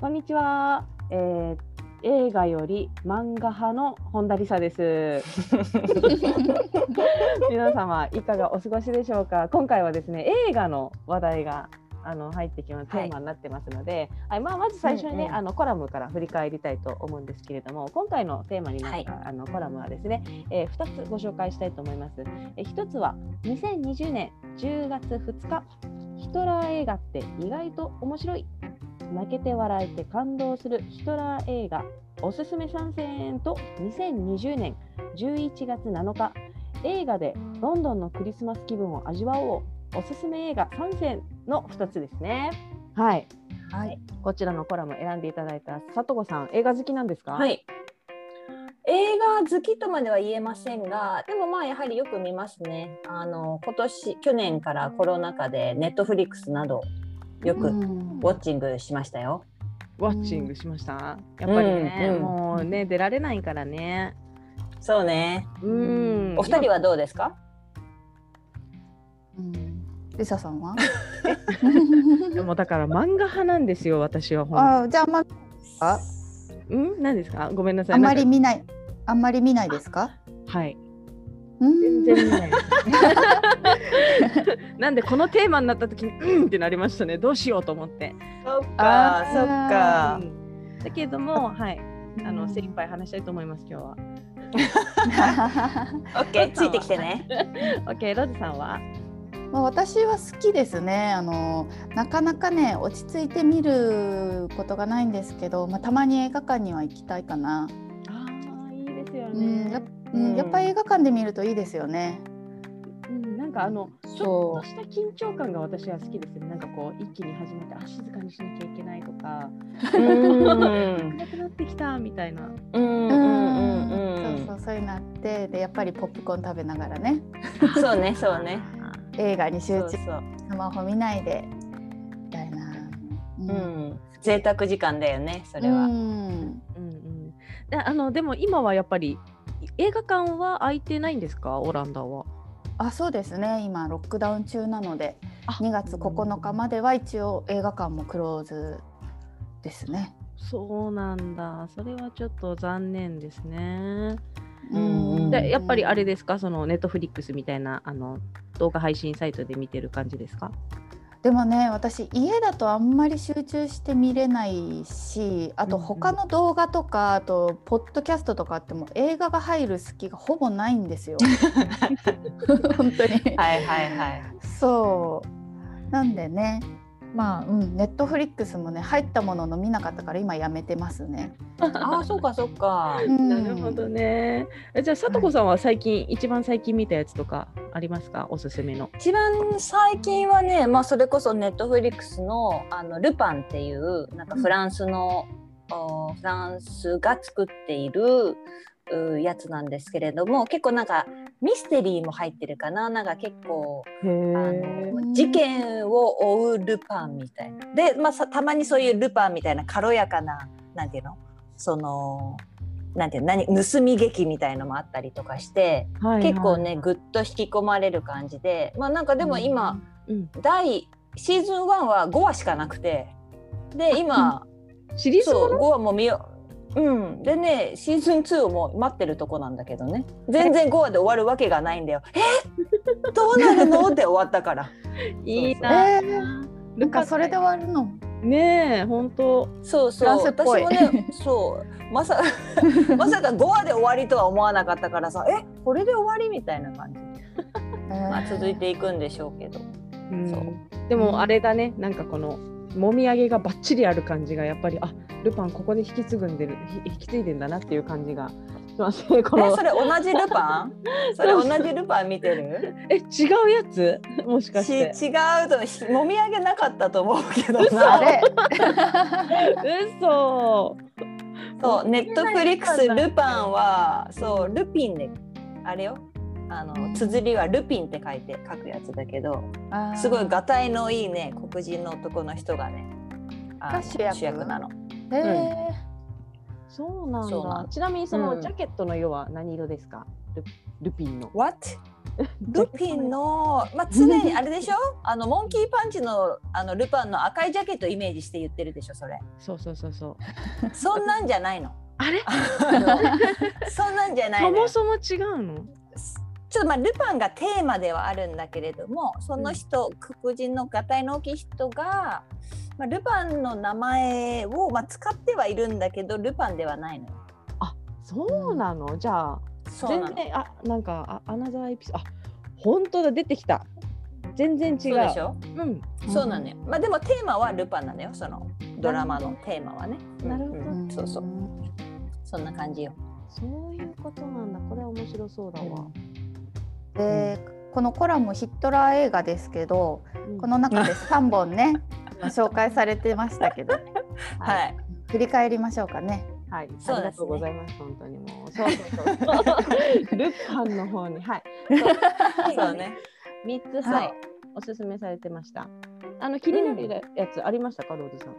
こんにちは、映画より漫画派の本田理沙です皆様いかがお過ごしでしょうか。今回はですね映画の話題が入ってきます、テーマになってますので、はいまあ、まず最初にね、うんうん、コラムから振り返りたいと思うんですけれども、今回のテーマになった、はい、コラムはですね、2つご紹介したいと思います。1つは2020年10月2日ヒトラー映画って意外と面白い、泣けて笑えて感動するヒトラー映画おすすめ参戦と、2020年11月7日映画でロンドンのクリスマス気分を味わおうおすすめ映画参戦の2つですね。はい、はい、こちらのコラム選んでいただいたさとこさん、映画好きなんですか？はい、映画好きとまでは言えませんが、でもまあやはりよく見ますね。去年からコロナ禍でネットフリックスなどよくウォッチングしましたよ。ウォッチングしました。やっぱりね、うんうん、もうね出られないからね。そうね、うん、お二人はどうですか？リサさんはでもだから漫画派なんですよ私は。あ、じゃあ漫画何ですか？ごめんなさい、あんまり見ないですか？はい、全然見ないなんでこのテーマになった時にうんってなりましたね。どうしようと思って。そっか、うん、だけども、はい、精一杯話したいと思います今日はOK ついてきてねOK ロズさんは？私は好きですね。なかなかね落ち着いて見ることがないんですけど、まあ、たまに映画館には行きたいかな。ああいいですよね、やっぱり映画館で見るといいですよね、うん、なんかちょっとした緊張感が私は好きですね。なんかこう一気に始めて静かにしなきゃいけないとかなくなってきたみたいな、そういうのあって、でやっぱりポップコーン食べながらねそうね映画に集中、スマホ見ないでみたいな、うんうん、贅沢時間だよねそれは、でも今はやっぱり映画館は空いてないんですかオランダは？あ、そうですね、今ロックダウン中なので2月9日までは一応映画館もクローズですね。そうなんだ、それはちょっと残念ですね。うん、でやっぱりあれですか、そのネットフリックスみたいな動画配信サイトで見てる感じですか？でもね私家だとあんまり集中して見れないし、あと他の動画とかあとポッドキャストとかあっても映画が入る隙がほぼないんですよ本当にはいそうなんでね、まあうん、ネットフリックスもね入ったものの見なかったから今やめてますねああそうか、うん、なるほどね。じゃあさとこさんは最近、はい、一番最近見たやつとかありますか？おすすめの。一番最近はね、まあ、それこそネットフリックスの、ルパンっていうなんかフランスの、フランスが作っているやつなんですけれども、結構なんかミステリーも入ってるかな。なんか結構事件を追うルパンみたいなで、まあ、たまにそういうルパンみたいな軽やかななんていうのそのなんていうの盗み劇みたいのもあったりとかして、はいはい、結構ねぐっと引き込まれる感じで、まあなんかでも今、シーズン1は5話しかなくて、で今シリーズ5話も見よう。うん、でねシーズン2をもう待ってるとこなんだけどね、全然5話で終わるわけがないんだよどうなるのって終わったからいいな、なんかそれで終わるのねえ本当そう私もねそうまさか5話で終わりとは思わなかったからさこれで終わりみたいな感じまあ続いていくんでしょうけど、そうでもあれだね、なんかこのもみあげがバッチリある感じがやっぱりルパンここで引き継いでんだなっていう感じがますね。このそれ同じルパン？それ同じルパン見てる？え、違うやつ？もしかして違うともみあげなかったと思うけどな。あれ嘘。そうネットフリックスルパンはそうルピンであれよ。綴りはルピンって書いて書くやつだけど、すごいがたいのいいね黒人の男の人がね主役なの。へえ、うん、そうなんだ。ちなみにそのジャケットの色は何色ですか？ルピンの What？ ルピンの、まあ、常にあれでしょモンキーパンチ のルパンの赤いジャケットをイメージして言ってるでしょ。それそうそんなんじゃないのあれそんなんじゃないの、ね、そもそも違うの。ちょっとまあルパンがテーマではあるんだけれども、その人、うん、黒人のがたいの大きい人が、まあ、ルパンの名前を、まあ、使ってはいるんだけどルパンではないの。あ、そうなの、うん、じゃあ全然あなんかアナザーエピソード本当だ出てきた。全然違う。そうでしょ、うん、そうなのよ、まあ、でもテーマはルパンなんだよ、そのドラマのテーマはね。なるほど、うん、そうそう、そんな感じよ。そういうことなんだ。これ面白そうだわ。でこのコラムヒットラー映画ですけど、うん、この中で3本ね紹介されてましたけど、はいはい、振り返りましょうかね。はい、そうですね、ありがとうございます。本当にもうそうルパンの方に、はい、そうね3つ、はい、おすすめされてました。気になるやつありましたか、ローズさん。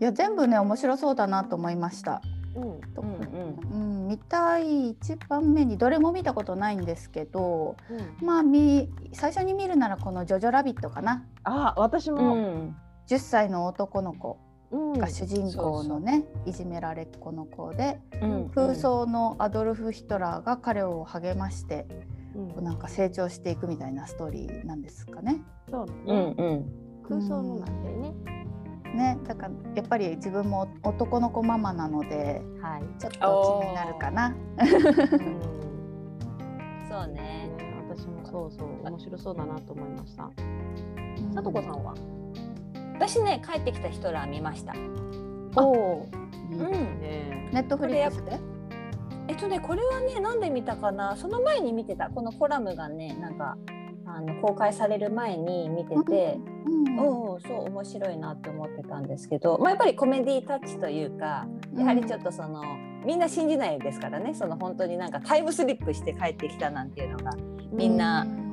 いや全部ね面白そうだなと思いました。見たい一番目にどれも見たことないんですけど、うん、まあ最初に見るならこのジョジョラビットかな。あ、私も、うん、10歳の男の子が主人公のね、うん、そうそういじめられっ子の子で、うん、空想のアドルフ・ヒトラーが彼を励まして、うん、なんか成長していくみたいなストーリーなんですかね。そうね、うんうん、空想のなんだよね、うんね、だからやっぱり自分も男の子ママなので、はい、ちょっと気になるかな、うん、そうね、私もそう面白そうだなと思いました。さとこさんは？私ね帰ってきたヒトラー見ました。おー、いいね、うん、ネットフリックスでこれはねなんで見たかな。その前に見てた、このコラムがねなんか公開される前に見てて、うんうんうん、そう面白いなって思ってたんですけど、まあ、やっぱりコメディタッチというか、やはりちょっとその、うん、みんな信じないですからね、その本当になんかタイムスリップして帰ってきたなんていうのがみんな、うん、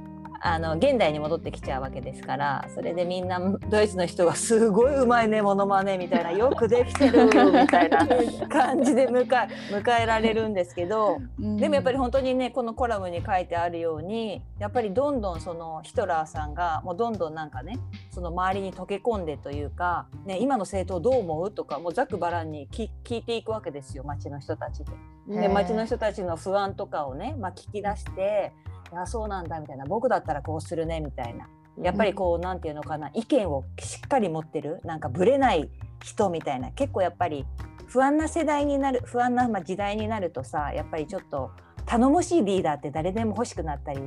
現代に戻ってきちゃうわけですから、それでみんなドイツの人がすごいうまいねモノマネみたいな、よくできてるみたいな感じで迎えられるんですけど、でもやっぱり本当にねこのコラムに書いてあるように、やっぱりどんどんそのヒトラーさんがもうどんどんなんかねその周りに溶け込んでというか、ね、今の政党どう思うとかもうざくばらんに聞いていくわけですよ、町の人たちで町の人たちの不安とかをね、まあ、聞き出して、あそうなんだみたいな、僕だったらこうするねみたいな、やっぱりこうなんていうのかな、意見をしっかり持ってるなんかぶれない人みたいな、結構やっぱり不安な世代になる、不安な時代になるとさ、やっぱりちょっと頼もしいリーダーって誰でも欲しくなったり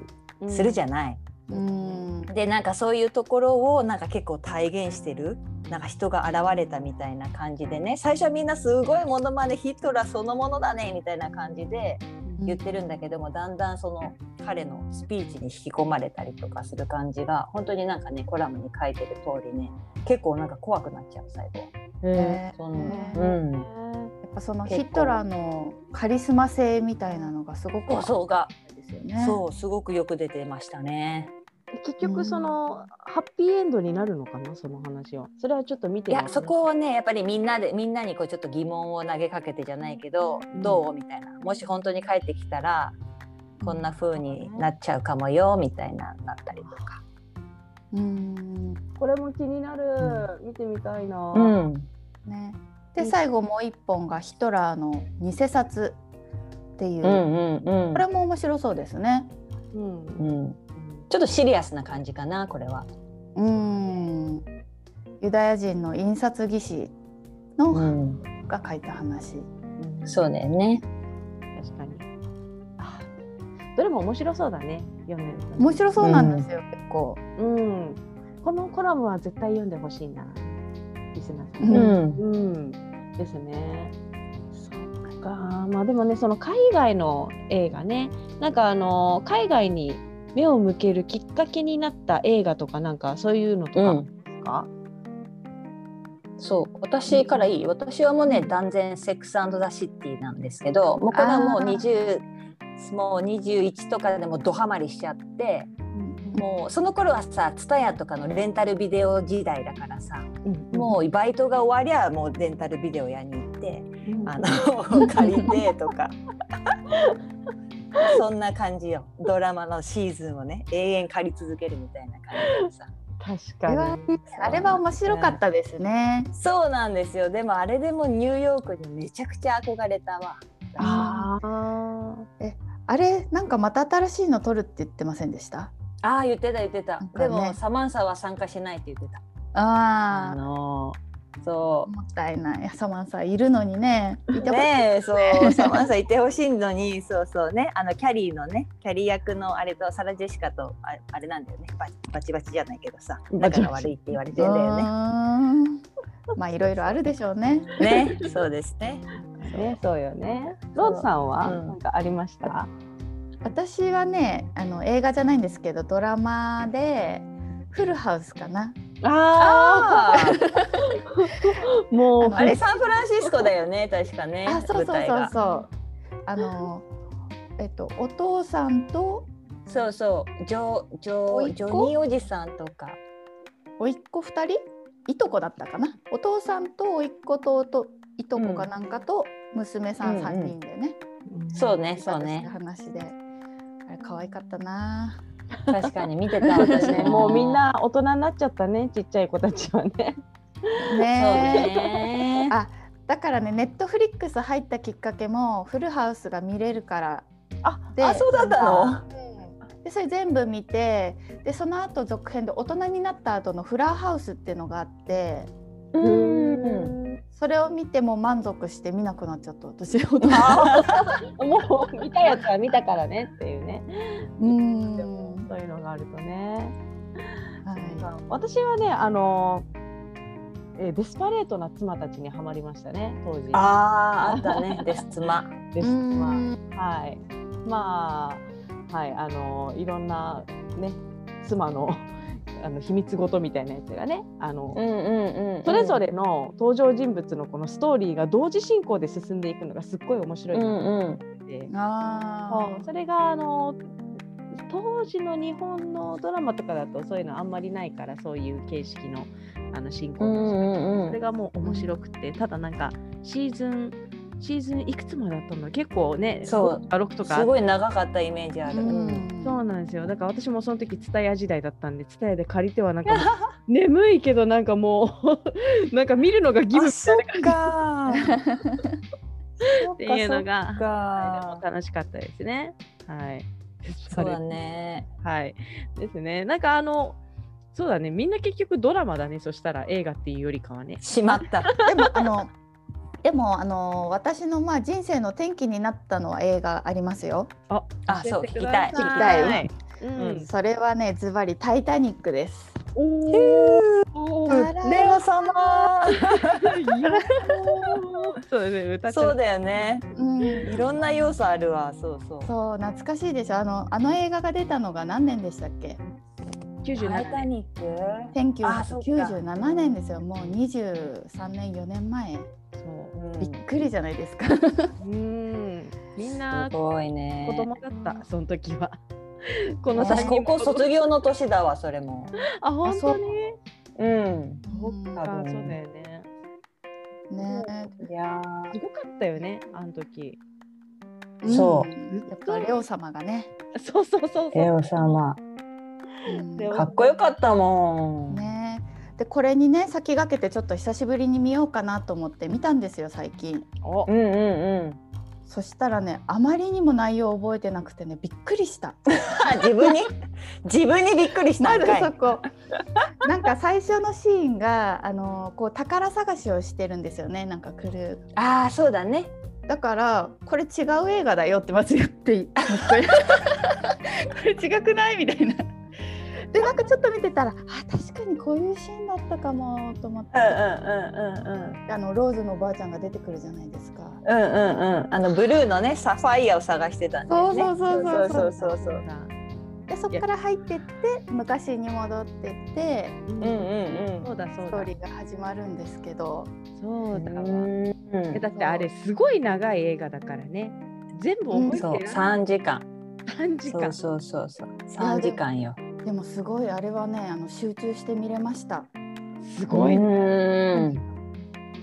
するじゃない、うん、でなんかそういうところをなんか結構体現してるなんか人が現れたみたいな感じでね、最初はみんなすごいモノマネヒトラーそのものだねみたいな感じで言ってるんだけども、だんだんその彼のスピーチに引き込まれたりとかする感じが本当になんかねコラムに書いてる通りね、結構なんか怖くなっちゃう最後。うん、やっぱそのヒトラーのカリスマ性みたいなのがすごくですよね。そうすごくよく出てましたね。結局その、うん、ハッピーエンドになるのかなその話は。それはちょっと見て、いやそこをねやっぱりみんなにこうちょっと疑問を投げかけてじゃないけど、うん、どうみたいな、もし本当に帰ってきたらこんな風になっちゃうかもよみたいななったりとか、うん、これも気になる、見てみたいな、うんね、で最後もう一本がヒトラーの偽札っていう、うんうんうん、これも面白そうですね、うんうん、ちょっとシリアスな感じかなこれは。うん、ユダヤ人の印刷技師の、うん、が書いた話、うん、そうだよね。確かにどれも面白そうだね。読めるとね面白そうなんですよ、うん、結構、うん、このコラムは絶対読んでほしいなリスナーさん、うんうん、ですね。そうか、か、まあでもね、その海外の映画ね、なんか海外に目を向けるきっかけになった映画とか、なんかそういうのとかですか？うん、そう、私からいい？私はもうね、断然セックス&ザシティなんですけど、もうこれはもう21とかでもドハマりしちゃって、もうその頃はさ、TSUTAYAとかのレンタルビデオ時代だからさ、もうバイトが終わりゃもうレンタルビデオ屋に行って、借りてとかそんな感じよ。ドラマのシーズンをね、永遠借り続けるみたいな感じでさ。確かにあれは面白かったですね。そうなんですよ。でもあれでもニューヨークにめちゃくちゃ憧れたわ。あれなんかまた新しいの撮るって言ってませんでした？ああ、言ってた言ってた、ね、でもサマンサは参加しないって言ってた。そう、もったいない。サマンサいるのにね、いてほしいねえ、そうサマンサいてほしいのにそうそうね、キャリーのね、キャリー役のあれとサラ・ジェシカとあれなんだよね、バチバチじゃないけどさ、仲が悪いって言われてるんだよね。まあいろいろあるでしょうね。ね、そうですね。ね、そうよね。ローズさんはなんかありました？私はね、映画じゃないんですけど、ドラマでフルハウスかな。もうあれサンフランシスコだよね、確かね。あ、そうそうそうそう。お父さんと、そうそう、ジョニーおじさんとか、おいっ子2人、いとこだったかな。お父さんとおいっ子といとこかなんかと娘さん3人でね。そうね、そうね。話であれ可愛かったな。確かに見てた私ね。もうみんな大人になっちゃったね、ちっちゃい子たちはね。ねえ。あ、だからね、ネットフリックス入ったきっかけもフルハウスが見れるからで。あ、そうだったの。でそれ全部見て、でその後続編で大人になった後のフラーハウスっていうのがあって。それを見ても満足して見なくなっちゃった私。もう見たやつは見たからねっていうね。そういうのがあるとね。はい、私はね、デスパレートな妻たちにハマりましたね当時。あったね、デス妻。デス妻、はい。まあ、はい、いろんなね、妻の秘密ごとみたいなやつがね、それぞれの登場人物のこのストーリーが同時進行で進んでいくのがすっごい面白いなって思って、それが当時の日本のドラマとかだとそういうのあんまりないから、そういう形式の進行の仕方、それがもう面白くて、ただなんかシーズンいくつまでだったの？結構ね、6とかすごい長かったイメージある。そうなんですよ。だから私もその時TSUTAYA時代だったんで、TSUTAYAで借りてはなんか眠いけどなんかもうなんか見るのが義務みたいな感じっていうのが、はい、でも楽しかったですね。はい。そうだね。はい。ですね。なんかそうだね。みんな結局ドラマだね。そしたら映画っていうよりかはね。しまった。でも私のまあ人生の転機になったのは映画ありますよ。あ、そう、聞きたい。それはね、ズバリタイタニックです。レナ様。そうだよね。いろんな要素あるわ。そう懐かしいでしょ。あの映画が出たのが何年でしたっけ？1997年ですよ。もう23年4年前。びっくりじゃないですか。みんなすごいね。子供だったその時は。私高校卒業の年だわそれも。あ、本当に。そうだよね。ね、いやすごかったよねあの時。そう。やっぱレオ様がね。そう。レオ様。かっこよかったもん。ね。でこれにね先駆けてちょっと久しぶりに見ようかなと思って見たんですよ最近。そしたらね、あまりにも内容を覚えてなくてね、びっくりした。自分にびっくりしたんかい。まずそこ。なんか最初のシーンがこう宝探しをしてるんですよね。なんか来る。ああ、そうだね。だからこれ違う映画だよってまず言っていい。これ違くないみたいな。でなんかちょっと見てたら、あ、確かにこういうシーンだったかもと思って、ローズのおばあちゃんが出てくるじゃないですか、ブルーのねサファイアを探してたんですね。そうでそこから入ってって昔に戻ってって、ストーリーが始まるんですけど、そうだわ、だってあれすごい長い映画だからね、全部覚えてる、3時間、そう3時間よ。でもすごいあれはね、集中して見れました。すごいね、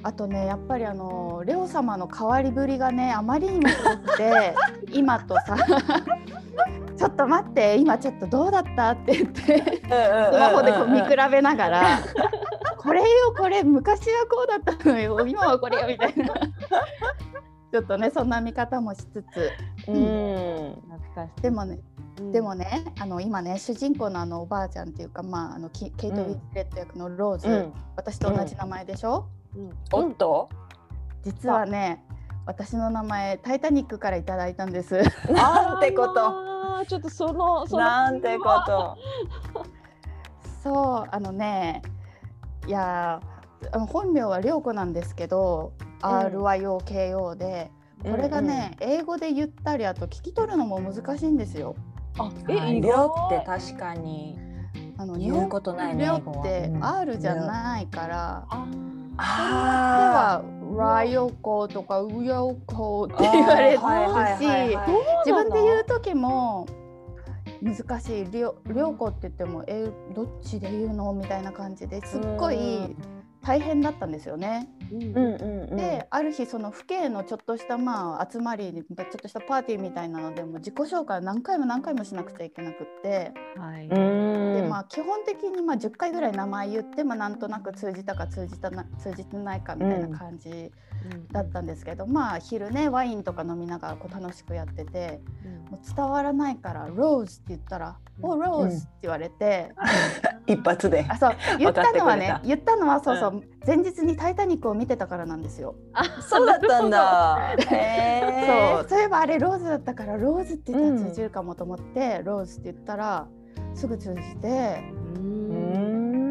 あとね、やっぱりレオ様の変わりぶりがね、あまりにも多くて今とさちょっと待って、今ちょっとどうだったって言ってスマホでこう見比べながらこれよ、これ昔はこうだったのよ、今はこれよみたいなちょっとねそんな見方もしつつ、でもね、今ね主人公のおばあちゃんっていうか、ケイト・ウィンスレット役のローズ、私と同じ名前でしょ、おっと、実はね私の名前タイタニックからいただいたんです。なんてこと、ちょっとそのなんてこと。そう、いや本名は涼子なんですけど、RYOKO で、これがね、英語で言ったり、あと聞き取るのも難しいんですよ。量って確かに言うことないね。量って R じゃないから、それではラヨコとかウヨコって言われるし、自分で言う時も難しい。量子って言ってもどっちで言うのみたいな感じですっごい大変だったんですよね。で、ある日その府警のちょっとした集まり、ちょっとしたパーティーみたいなのでも自己紹介を何回もしなくちゃいけなくって、で基本的に10回ぐらい名前言ってもなんとなく通じたか通じてないかみたいな感じだったんですけど、昼ねワインとか飲みながらこう楽しくやってて、もう伝わらないからローズって言ったら、おローズって言われて、一発で。そう言ったのはそう。前日にタイタニックを見てたからなんですよ。そうだったんだ。そういえばあれローズだったから、ローズって言ったら通じるかもと思って、ローズって言ったらすぐ通じて、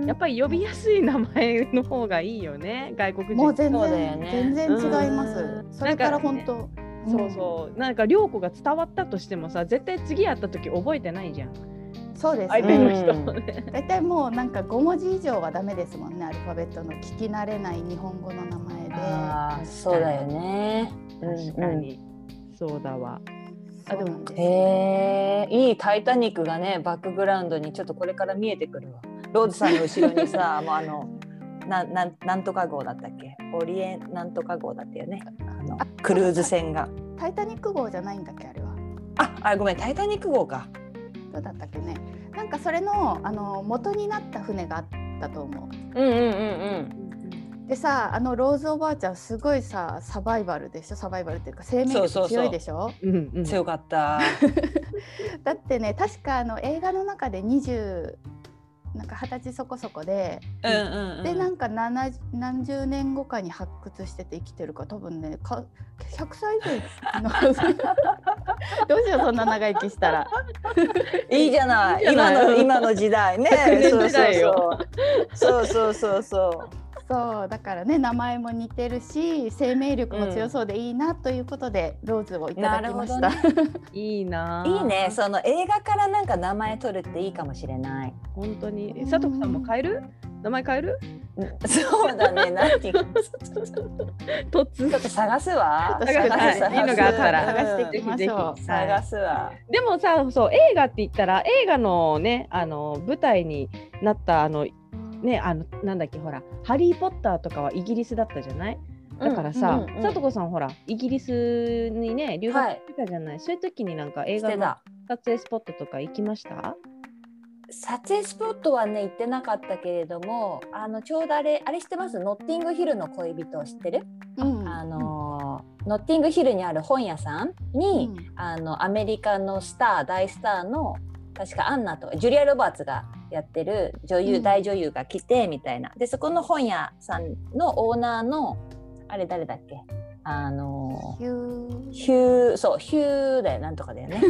やっぱり呼びやすい名前の方がいいよね、外国人。もう全然違います。それから本当。そうなんか涼子が伝わったとしてもさ、絶対次会った時覚えてないじゃん。そうですね、相手の人ね、大体もうなんか5文字以上はダメですもんね、アルファベットの聞き慣れない日本語の名前で。あ、そうだよね、確かに、そうだわ。あ、でもいいタイタニックがね、バックグラウンドにちょっとこれから見えてくるわ。ローズさんの後ろにさもうなんとか号だったっけ、オリエンなんとか号だったよね、クルーズ船が。タイタニック号じゃないんだっけ、あれは。あ、ごめん、タイタニック号か。どうだったっけね、なんかそれの元になった船があったと思う。でさ、ローズおばあちゃんすごいさ、サバイバルっていうか生命力強いでしょ。強かっただってね、確か映画の中で20歳そこそこで、でなんか何十年後かに発掘してて生きてるから、多分ね100歳以上どうしよう、そんな長生きしたらいいじゃない、今の時代ね。そうだからね、名前も似てるし生命力も強そうでいいなということで、ローズをいただきました。いいないいね、その映画からなんか名前取るっていいかもしれない。本当に佐藤さんも変える、名前変える。そうだね、なんていうかちょっと探すわ、いいのがあったら探していきましょう。探すわ。でもさ、そう映画って言ったら、映画のね舞台になったね、なんだっけ、ほらハリー・ポッターとかはイギリスだったじゃない。だからさ、さとこさんほらイギリスにね留学してたじゃない、そういう時になんか映画の撮影スポットとか行きました？撮影スポットはね行ってなかったけれども、ちょうどあれ知ってます？ノッティングヒルの恋人を知ってる？ノッティングヒルにある本屋さんに、アメリカの大スターの確かアンナとジュリア・ロバーツがやってる大女優が来てみたいな、でそこの本屋さんのオーナーのあれ誰だっけ、ヒューだよ、なんとかだよね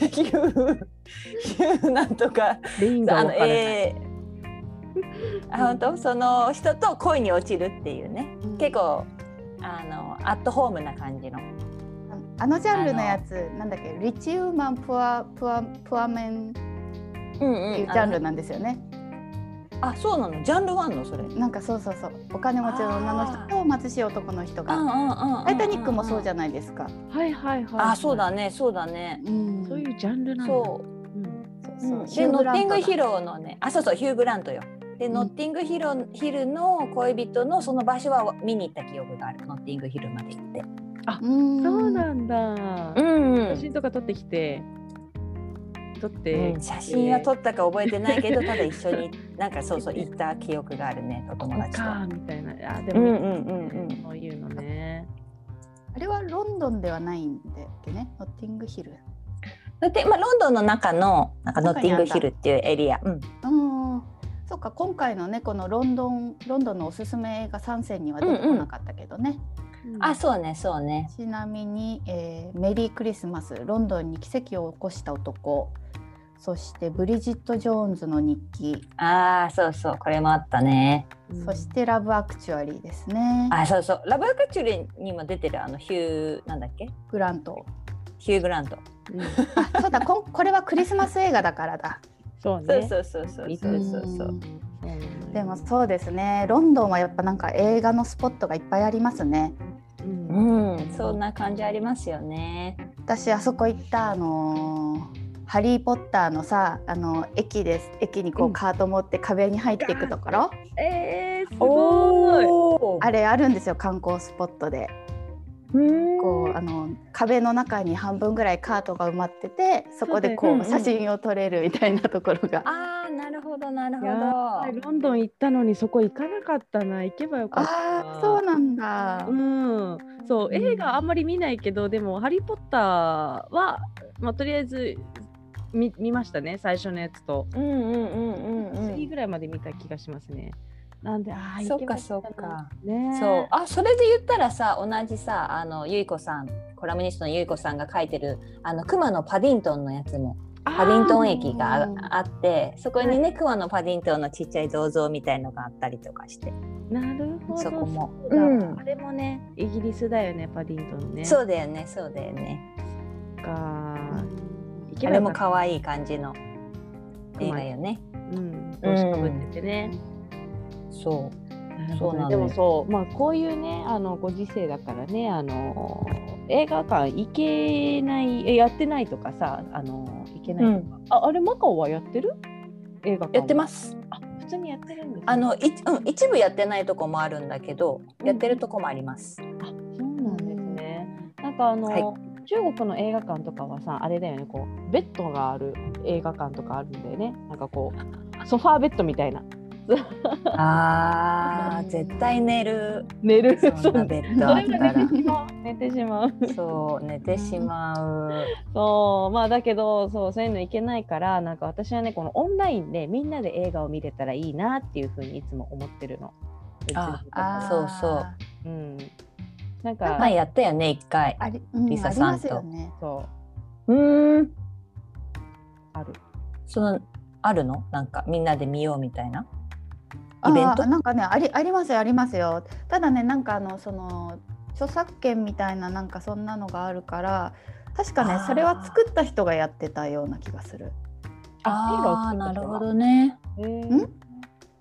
ヒューなんとかレインが分からない、本当その人と恋に落ちるっていうね、結構アットホームな感じのジャンルのやつ、なんだっけ、リッチウーマン、プアメンっていうジャンルなんですよね。あ、そうなの、ジャンル1のそれ。なんかそうお金持ちの女の人と貧しい男の人が、タイタニックもそうじゃないですか。はいはいはい。あ、そうだね。うん、そういうジャンルなんだ。そうでノッティングヒロのね、あ、そうヒュー・グラントよ。でノッティングヒルの恋人のその場所は見に行った記憶がある。ノッティングヒルまで行って。あ、そうなんだ。写真とか撮って、写真は撮ったか覚えてないけど、ただ一緒になんか行った記憶があるね、お友達とみたいな。あ、でもそういうのね。あれはロンドンではないんだっけね、ノッティングヒル。だってまあロンドンの中のなんかノッティングヒルっていうエリア。そうか、今回のねこのロンドンのおすすめ映画3選には出てこなかったけどね。あ、そうね。ちなみに、メリークリスマス、ロンドンに奇跡を起こした男、そしてブリジット・ジョーンズの日記。ああ、そうこれもあったね。そしてラブ・アクチュアリーですね。あ、そうラブ・アクチュアリーにも出てる、ヒューなんだっけ？ヒュー・グラント。あ、そうだ、これはクリスマス映画だからだ。そうね。そう。でもそうですね。ロンドンはやっぱなんか映画のスポットがいっぱいありますね。そんな感じありますよね。私あそこ行ったハリーポッターのさ、駅にこうカート持って壁に入っていくところ、すごい。あれあるんですよ、観光スポットで。こう壁の中に半分ぐらいカートが埋まってて、そこでこう、写真を撮れるみたいなところが。ああ、なるほど。ロンドン行ったのにそこ行かなかったな、行けばよかった。あ、そうなんだ。そう映画あんまり見ないけど、でもハリーポッターは、まあ、とりあえず見ましたね、最初のやつと。3ぐらいまで見た気がしますね。なんで、あ、そうか、ね、そう。あ、それで言ったらさ、同じさ、ゆいこさん、コラムニストのゆいこさんが書いてる熊のパディントンのやつも、パディントン駅があって、そこにね、熊のパディントンのちっちゃい銅像みたいのがあったりとかして。なるほど。そこもあれもね、イギリスだよね、パディントンね。そうだよね。あれも可愛い感じの映画よね。帽子かぶっててね。そうでもそう、まあ、こういうねご時世だからね、映画館行けないやってないとかさ、行けないとか、あれマカオはやってる？映画館やってます。あ、普通にやってるんですか？一部やってないとこもあるんだけど、やってるとこもあります。あ、そうなんですね。なんか中国の映画館とかはさ、あれだよね、こうベッドがある映画館とかあるんだよね。なんかこうソファーベッドみたいな絶対寝る。そんなベッドあったら寝てしまう。そう、まあだけどそういうのいけないから、なんか私はね、このオンラインでみんなで映画を見れたらいいなっていうふうにいつも思ってるの。あ、そう。なんか前やったよね、一回リサさんと。ある。あるの？なんかみんなで見ようみたいなイベント？なんかね、ありますよ。ただね、なんかその著作権みたいな、なんかそんなのがあるから、確かねそれは作った人がやってたような気がする。なるほどね。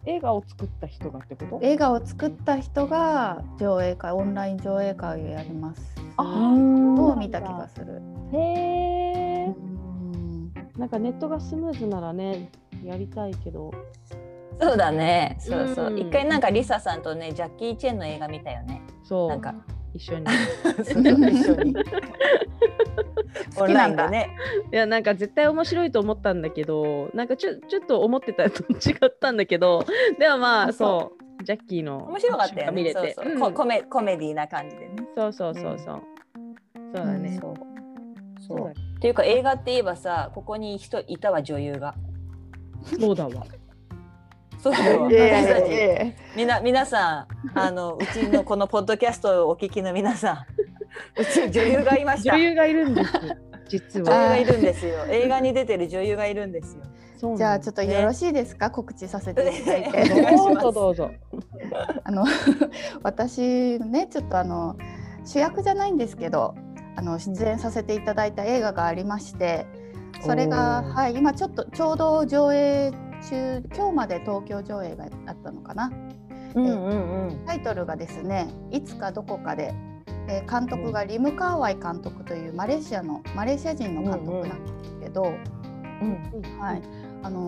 映画を作った人がってこと？映画を作った人がオンライン上映会をやります。を見た気がする。へー。なんかネットがスムーズならね、やりたいけど。そうだね。一回なんかリサさんとね、ジャッキー・チェンの映画見たよね。そう。なんか一緒に。一緒に。好きなんだね。いや、なんか絶対面白いと思ったんだけど、なんかちょっと思ってたと違ったんだけど、ではまあそうジャッキーの面白かったよね。コメディーな感じでね。そう。そうだね。そう。っていうか映画って言えばさ、ここに人いたわ、女優が。そうだわ。そうそう私たち皆さんうちのこのポッドキャストをお聞きの皆さん、うち女優がいました。女優がいるんです。実は女優がいるんですよ。映画に出てる女優がいるんですよ。じゃあちょっとよろしいですか、ね、告知させていただいて、どうぞ。私ねちょっと主役じゃないんですけど出演させていただいた映画がありまして、それが、はい、今ちょうど上映中、今日まで東京上映があったのかな、タイトルがですね、いつかどこかで、監督がリム・カーワイ監督というマレーシア人の監督なんですけど、はい、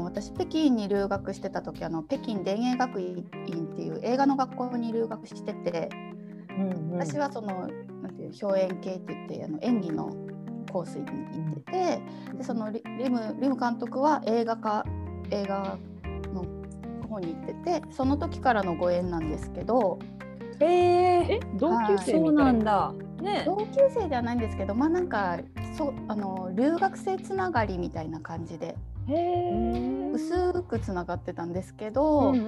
私北京に留学してた時北京電影学院っていう映画の学校に留学してて、私はそのなんていう表演系って言って演技のコースに行ってて、でそのリム監督は映画の方に行ってて、その時からのご縁なんですけど、同級生みたいな、ね、同級生ではないんですけど、まあなんか留学生つながりみたいな感じで薄くつながってたんですけど、で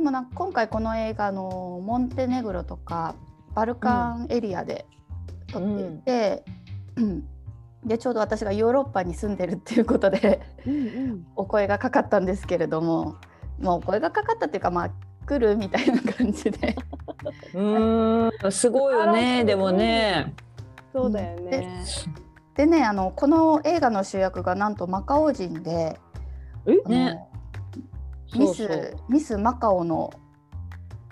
もなんか今回この映画のモンテネグロとかバルカンエリアで撮っていて、でちょうど私がヨーロッパに住んでるっていうことでお声がかかったんですけれども、お声がかかったっていうか、まあ来るみたいな感じですごいよね。でもね、そうだよね。でね、この映画の主役がなんとマカオ人で、ね、ミスマカオの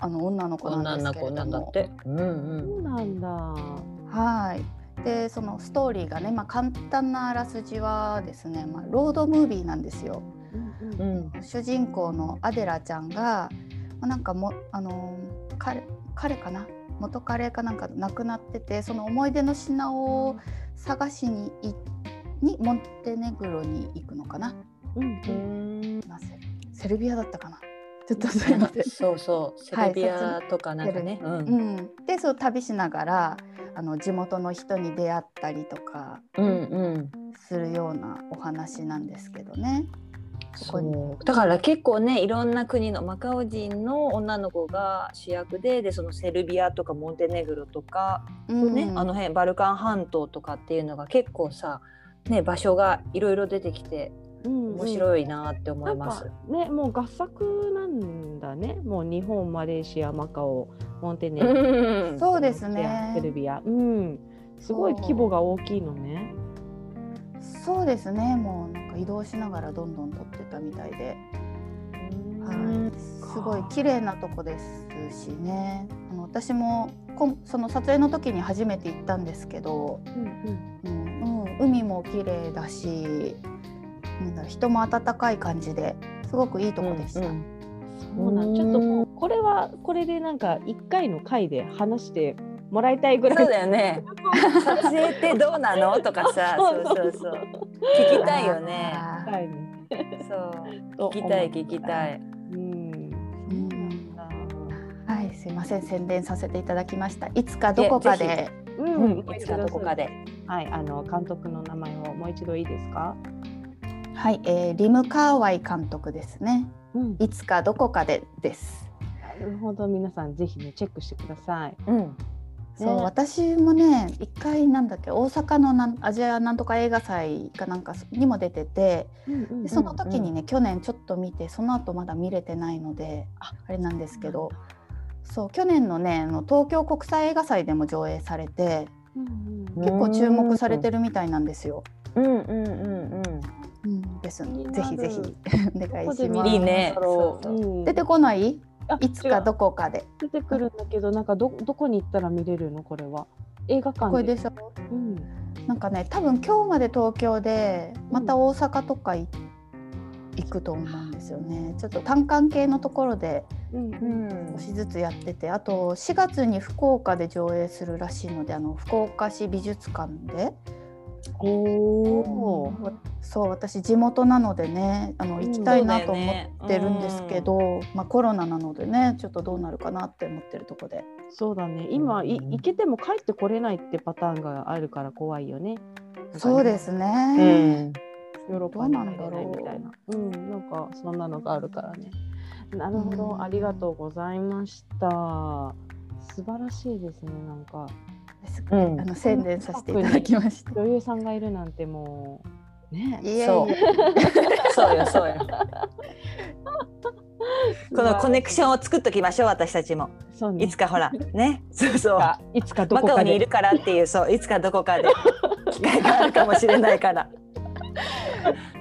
女の子なんですけれども、そうなんだ。はい。でそのストーリーがね、まあ簡単なあらすじはですね、まあロードムービーなんですよ。主人公のアデラちゃんがなんか彼かな。元カレかなんか亡くなってて、その思い出の品を探しにモンテネグロに行くのかな、セルビアだったかな、ちょっとすいません。そうそう、セルビアとかなんかね、でそう旅しながら地元の人に出会ったりとかするようなお話なんですけどね。そうだから結構ね、いろんな国のマカオ人の女の子が主役 でそのセルビアとかモンテネグロとか、あの辺バルカン半島とかっていうのが結構さ、場所がいろいろ出てきて面白いなって思います、なんかね、もう合作なんだね。もう日本、マレーシア、マカオ、モンテネグロ、そうですね、セルビア、すごい規模が大きいのね。そうですね、もうなんか移動しながらどんどん撮ってたみたいで、すごい綺麗なとこですしね。私もその撮影の時に初めて行ったんですけど、海も綺麗だし、人も温かい感じですごくいいとこでした。そうなん、ちょっともうこれはこれでなんか1回の回で話してもらいたいぐらい。そうだよね。撮影ってどうなのとかさ、そう聞きたいよね。そう聞きたい。はい、すいません、宣伝させていただきました。いつかどこかで、いつかどこかで。はい、監督の名前をもう一度いいですか？はい、リム・カーワイ監督ですね。いつかどこかでです。なるほど、皆さんぜひねチェックしてください。そう、私もね一回大阪のアジアなんとか映画祭かなんかにも出てて、でその時にね去年ちょっと見て、その後まだ見れてないのであれなんですけど、そう去年のね東京国際映画祭でも上映されて、結構注目されてるみたいなんですよ。ですのでぜひぜひお願いします。いいね。出てこない？いつかどこかで出てくるんだけど、なんかどこに行ったら見れるの？これは映画館でこれでしょ、なんかね多分今日まで東京で、また大阪とか行くと思うんですよね。ちょっと単館系のところで少しずつやってて、あと4月に福岡で上映するらしいので、福岡市美術館で。そう私地元なのでね行きたいなと思ってるんですけど、まあ、コロナなのでねちょっとどうなるかなって思ってるとこで。そうだね、今、行けても帰ってこれないってパターンがあるから怖いよね。そうですね、ヨーロッパに入れないみたいな、なんかそんなのがあるからね。なるほど、うん、ありがとうございました。素晴らしいですね。なんかすごい、うん、宣伝させていただきました。女優さんがいるなんてもうね、そうよこのコネクションを作っときましょう、私たちも。そう、ね、いつかほらね、そうそう、いつかどこかでマカオにいるからっていう、そう、いつかどこかで機会があるかもしれないから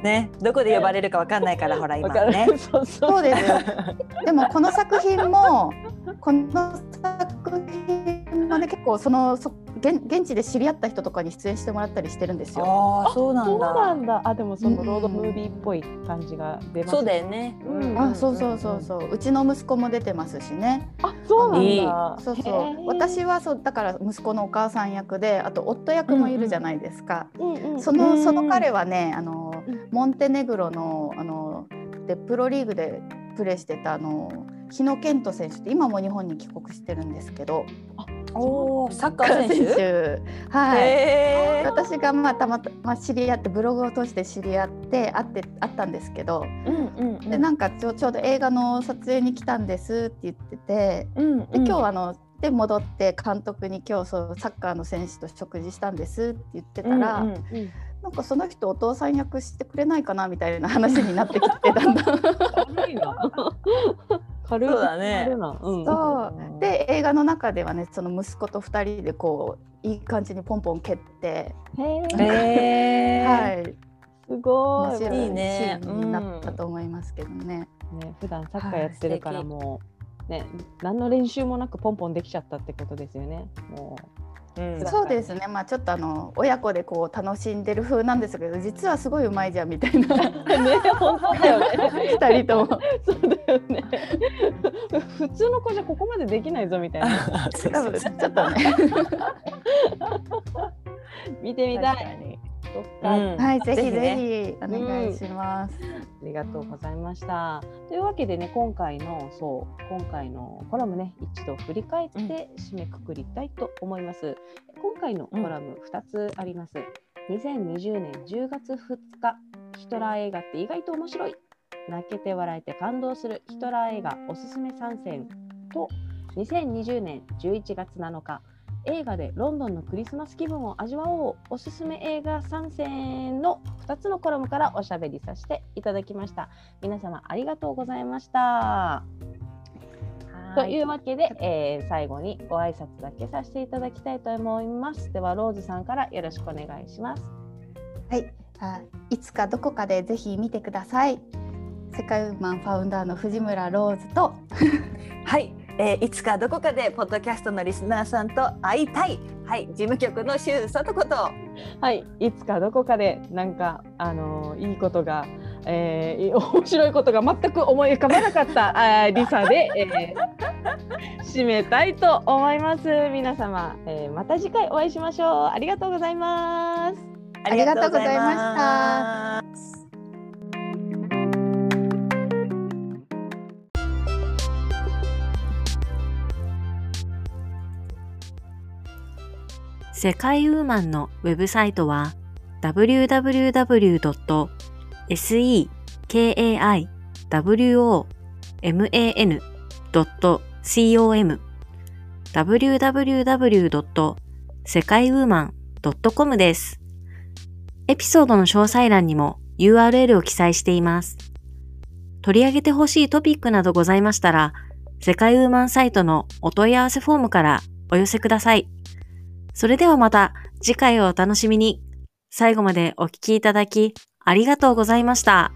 ね、どこで呼ばれるかわかんないから、ほら今ね、そうですよ。でもこの作品もね、結構現地で知り合った人とかに出演してもらったりしてるんですよ。あ、そうなんだ。そうなんだ。あ、でもそのロードムービーっぽい感じが出ます。そうだよね。うん、あ、そうそうそうそう。うちの息子も出てますしね。あ、そうなんだ。そうそう。私はそうだから息子のお母さん役で、あと夫役もいるじゃないですか。うんうん、その彼はね、モンテネグロのでプロリーグでプレーしてた日野健人選手って、今も日本に帰国してるんですけど。おー、サッカー選手、はい、私がたまたま知り合って、ブログを通して知り合って会ったんですけど、うんうんうん、でなんかちょうど映画の撮影に来たんですって言ってて、うんうん、で今日で戻って監督に今日サッカーの選手と食事したんですって言ってたら、うんうんうん、なんかその人お父さん役してくれないかなみたいな話になってきてたんだ軽いだね。うん、そうで映画の中ではね、その息子と2人でこういい感じにポンポン蹴って、へーはい、すごい面白いねシーンになったと思いますけどね。うん、ね、普段サッカーやってるからもう、ね、何の練習もなくポンポンできちゃったってことですよね。もううん、そうですね、まあ、ちょっと親子でこう楽しんでる風なんですけど、実はすごいうまいじゃんみたいなね、本当だよね2人ともそうだよね普通の子じゃここまでできないぞみたいな多分ちょっとね見てみたい。うん、はい、ぜひぜひお願いします、うん、ありがとうございました。というわけでね、今回のコラムね、一度振り返って締めくくりたいと思います、うん、今回のコラム2つあります、うん、2020年10月2日ヒトラー映画って意外と面白い、泣けて笑えて感動するヒトラー映画おすすめ3選と、2020年11月7日映画でロンドンのクリスマス気分を味わおうおすすめ映画参戦の2つのコラムからおしゃべりさせていただきました。皆様ありがとうございました。というわけで、最後にご挨拶だけさせていただきたいと思います。ではローズさんからよろしくお願いします。はい、いつかどこかでぜひ見てください。世界ウーマンファウンダーの藤村ローズとはいいつかどこかでポッドキャストのリスナーさんと会いたい、はい、事務局の周里子と、はい、いつかどこかでなんか、いいことが、面白いことが全く思い浮かばなかったリサで、締めたいと思います。皆様、また次回お会いしましょう。ありがとうございます。ありがとうございました。世界ウーマンのウェブサイトは www.sekaiwoman.com www.sekaiwoman.com です。エピソードの詳細欄にも URL を記載しています。取り上げてほしいトピックなどございましたら、世界ウーマンサイトのお問い合わせフォームからお寄せください。それではまた次回をお楽しみに。最後までお聞きいただきありがとうございました。